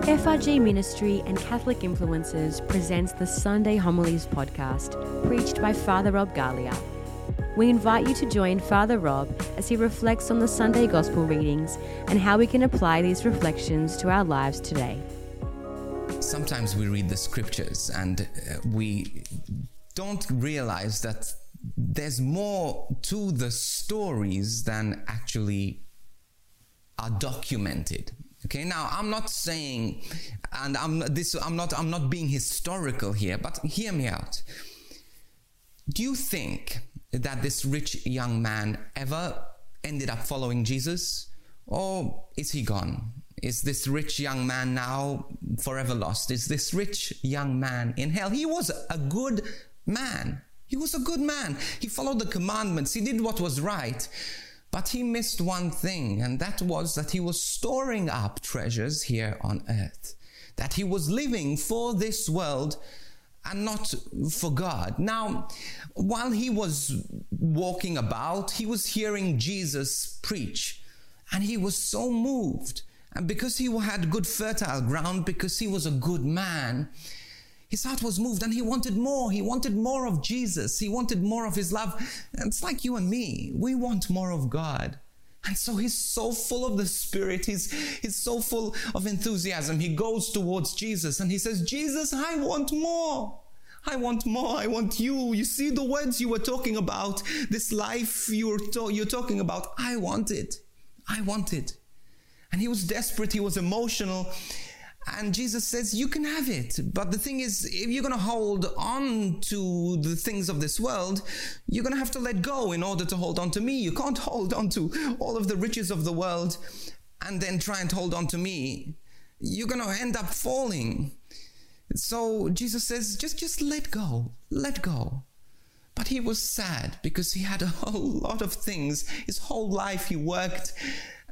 FRG Ministry and Catholic Influencers presents the Sunday Homilies podcast, preached by Father Rob Galea. We invite you to join Father Rob as he reflects on the Sunday Gospel readings and how we can apply these reflections to our lives today. Sometimes we read the scriptures and we don't realize that there's more to the stories than actually are documented. Okay, now I'm not saying, and I'm not being historical here, but hear me out. Do you think that this rich young man ever ended up following Jesus, or is he gone? Is this rich young man now forever lost? Is this rich young man in hell? He was a good man. He was a good man. He followed the commandments. He did what was right. But he missed one thing, and that was that he was storing up treasures here on earth, that he was living for this world and not for God. Now, while he was walking about, he was hearing Jesus preach, and he was so moved. And because he had good fertile ground, because he was a good man, his heart was moved and he wanted more. He wanted more of Jesus. He wanted more of his love. And it's like you and me. We want more of God. And so he's so full of the Spirit. He's so full of enthusiasm. He goes towards Jesus and he says, Jesus, I want more. I want more. I want you. You see the words you were talking about, this life you're talking about. I want it. I want it. And he was desperate. He was emotional. And Jesus says, you can have it. But the thing is, if you're going to hold on to the things of this world, you're going to have to let go in order to hold on to me. You can't hold on to all of the riches of the world and then try and hold on to me. You're going to end up falling. So Jesus says, just let go, let go. But he was sad because he had a whole lot of things. His whole life he worked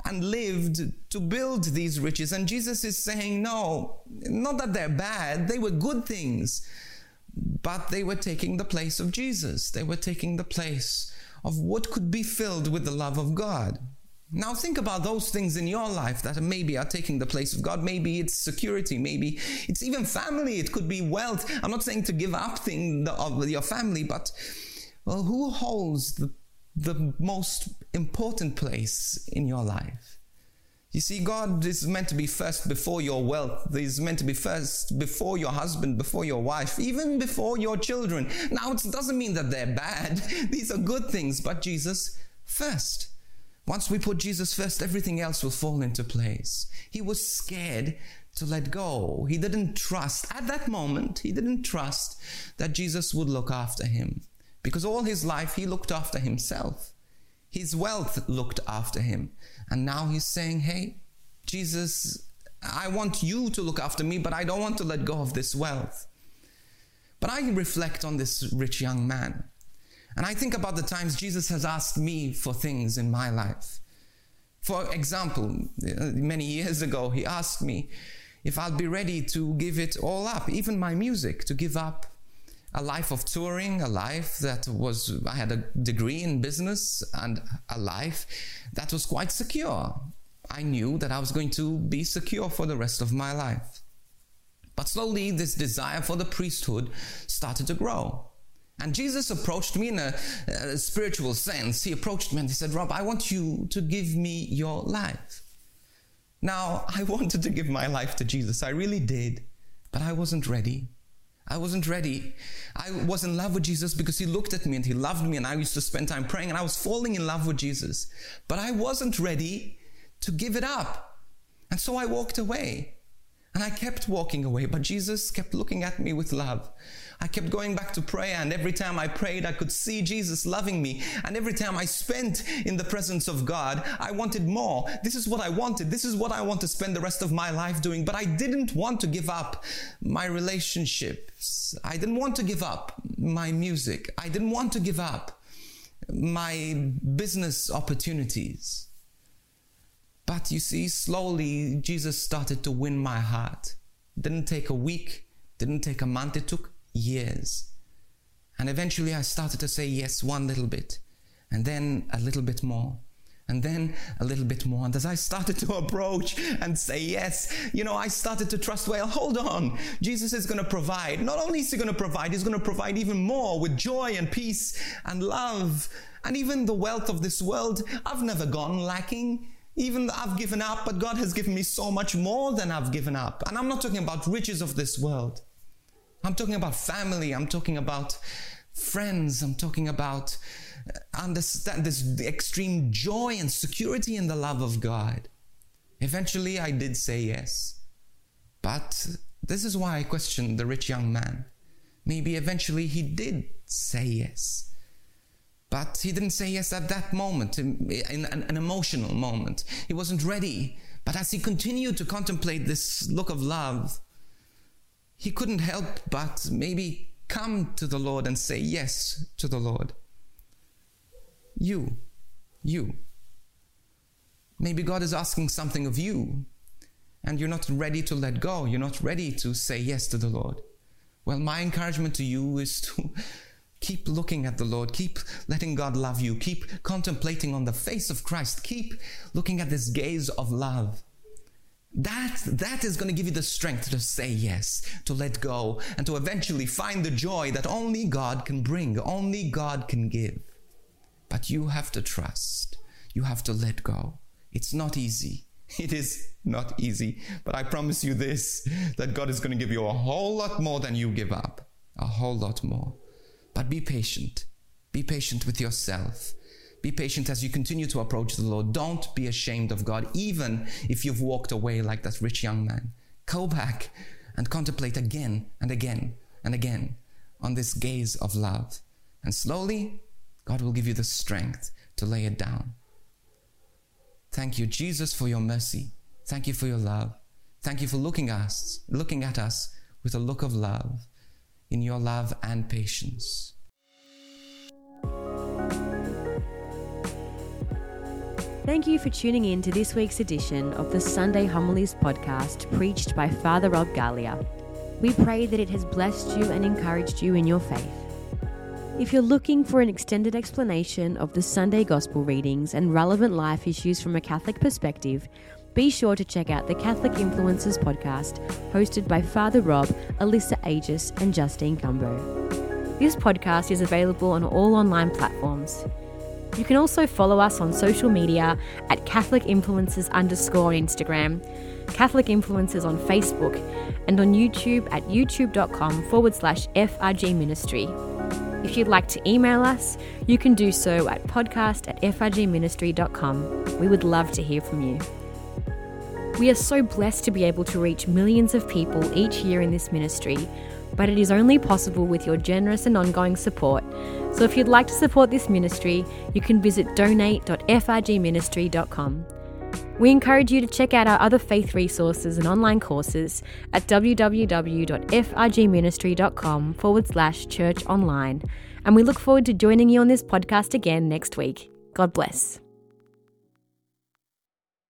and lived to build these riches. And Jesus is saying, no, not that they're bad. They were good things, but they were taking the place of Jesus. They were taking the place of what could be filled with the love of God. Now think about those things in your life that maybe are taking the place of God. Maybe it's security. Maybe it's even family. It could be wealth. I'm not saying to give up things of your family, but well, who holds the most important place in your life? You see, God is meant to be first before your wealth. He's meant to be first before your husband, before your wife, even before your children. Now, it doesn't mean that they're bad. These are good things, but Jesus first. Once we put Jesus first, everything else will fall into place. He was scared to let go. He didn't trust. At that moment, he didn't trust that Jesus would look after him. Because all his life, he looked after himself. His wealth looked after him. And now he's saying, hey, Jesus, I want you to look after me, but I don't want to let go of this wealth. But I reflect on this rich young man. And I think about the times Jesus has asked me for things in my life. For example, many years ago, he asked me if I'd be ready to give it all up, even my music, to give up a life of touring, a life that was, I had a degree in business and a life that was quite secure. I knew that I was going to be secure for the rest of my life. But slowly this desire for the priesthood started to grow. And Jesus approached me in a spiritual sense. He approached me and he said, Rob, I want you to give me your life. Now, I wanted to give my life to Jesus. I really did, but I wasn't ready. I wasn't ready. I was in love with Jesus because he looked at me and he loved me and I used to spend time praying and I was falling in love with Jesus. But I wasn't ready to give it up. And so I walked away. And I kept walking away, but Jesus kept looking at me with love. I kept going back to prayer, and every time I prayed, I could see Jesus loving me. And every time I spent in the presence of God, I wanted more. This is what I wanted. This is what I want to spend the rest of my life doing. But I didn't want to give up my relationships. I didn't want to give up my music. I didn't want to give up my business opportunities. But you see, slowly, Jesus started to win my heart. Didn't take a week, didn't take a month, it took years. And eventually I started to say yes, one little bit, and then a little bit more. and then a little bit more. And as I started to approach and say yes, you know, I started to trust, well, hold on, Jesus is going to provide. Not only is he going to provide, he's going to provide even more with joy and peace and love and even the wealth of this world. I've never gone lacking. Even I've given up, but God has given me so much more than I've given up. And I'm not talking about riches of this world. I'm talking about family. I'm talking about friends. I'm talking about understand this extreme joy and security in the love of God. Eventually, I did say yes. But this is why I questioned the rich young man. Maybe eventually he did say yes. But he didn't say yes at that moment, in an emotional moment. He wasn't ready. But as he continued to contemplate this look of love, he couldn't help but maybe come to the Lord and say yes to the Lord. You. Maybe God is asking something of you, and you're not ready to let go. You're not ready to say yes to the Lord. Well, my encouragement to you is to keep looking at the Lord. Keep letting God love you. Keep contemplating on the face of Christ. Keep looking at this gaze of love. That is going to give you the strength to say yes, to let go, and to eventually find the joy that only God can bring, only God can give. But you have to trust. You have to let go. It's not easy. It is not easy. But I promise you this, that God is going to give you a whole lot more than you give up. A whole lot more. But be patient. Be patient with yourself. Be patient as you continue to approach the Lord. Don't be ashamed of God, even if you've walked away like that rich young man. Go back and contemplate again and again and again on this gaze of love. And slowly, God will give you the strength to lay it down. Thank you, Jesus, for your mercy. Thank you for your love. Thank you for looking at us with a look of love, in your love and patience. Thank you for tuning in to this week's edition of the Sunday Homilies podcast, preached by Father Rob Galea. We pray that it has blessed you and encouraged you in your faith. If you're looking for an extended explanation of the Sunday Gospel readings and relevant life issues from a Catholic perspective, be sure to check out the Catholic Influencers podcast, hosted by Father Rob, Alyssa Aegis and Justine Gumbo. This podcast is available on all online platforms. You can also follow us on social media at Catholic Influencers_ on Instagram, Catholic Influencers on Facebook, and on YouTube at youtube.com/FRG Ministry. If you'd like to email us, you can do so at podcast@frgministry.com. We would love to hear from you. We are so blessed to be able to reach millions of people each year in this ministry, but it is only possible with your generous and ongoing support. So if you'd like to support this ministry, you can visit donate.frgministry.com. We encourage you to check out our other faith resources and online courses at www.frgministry.com/church-online. And we look forward to joining you on this podcast again next week. God bless.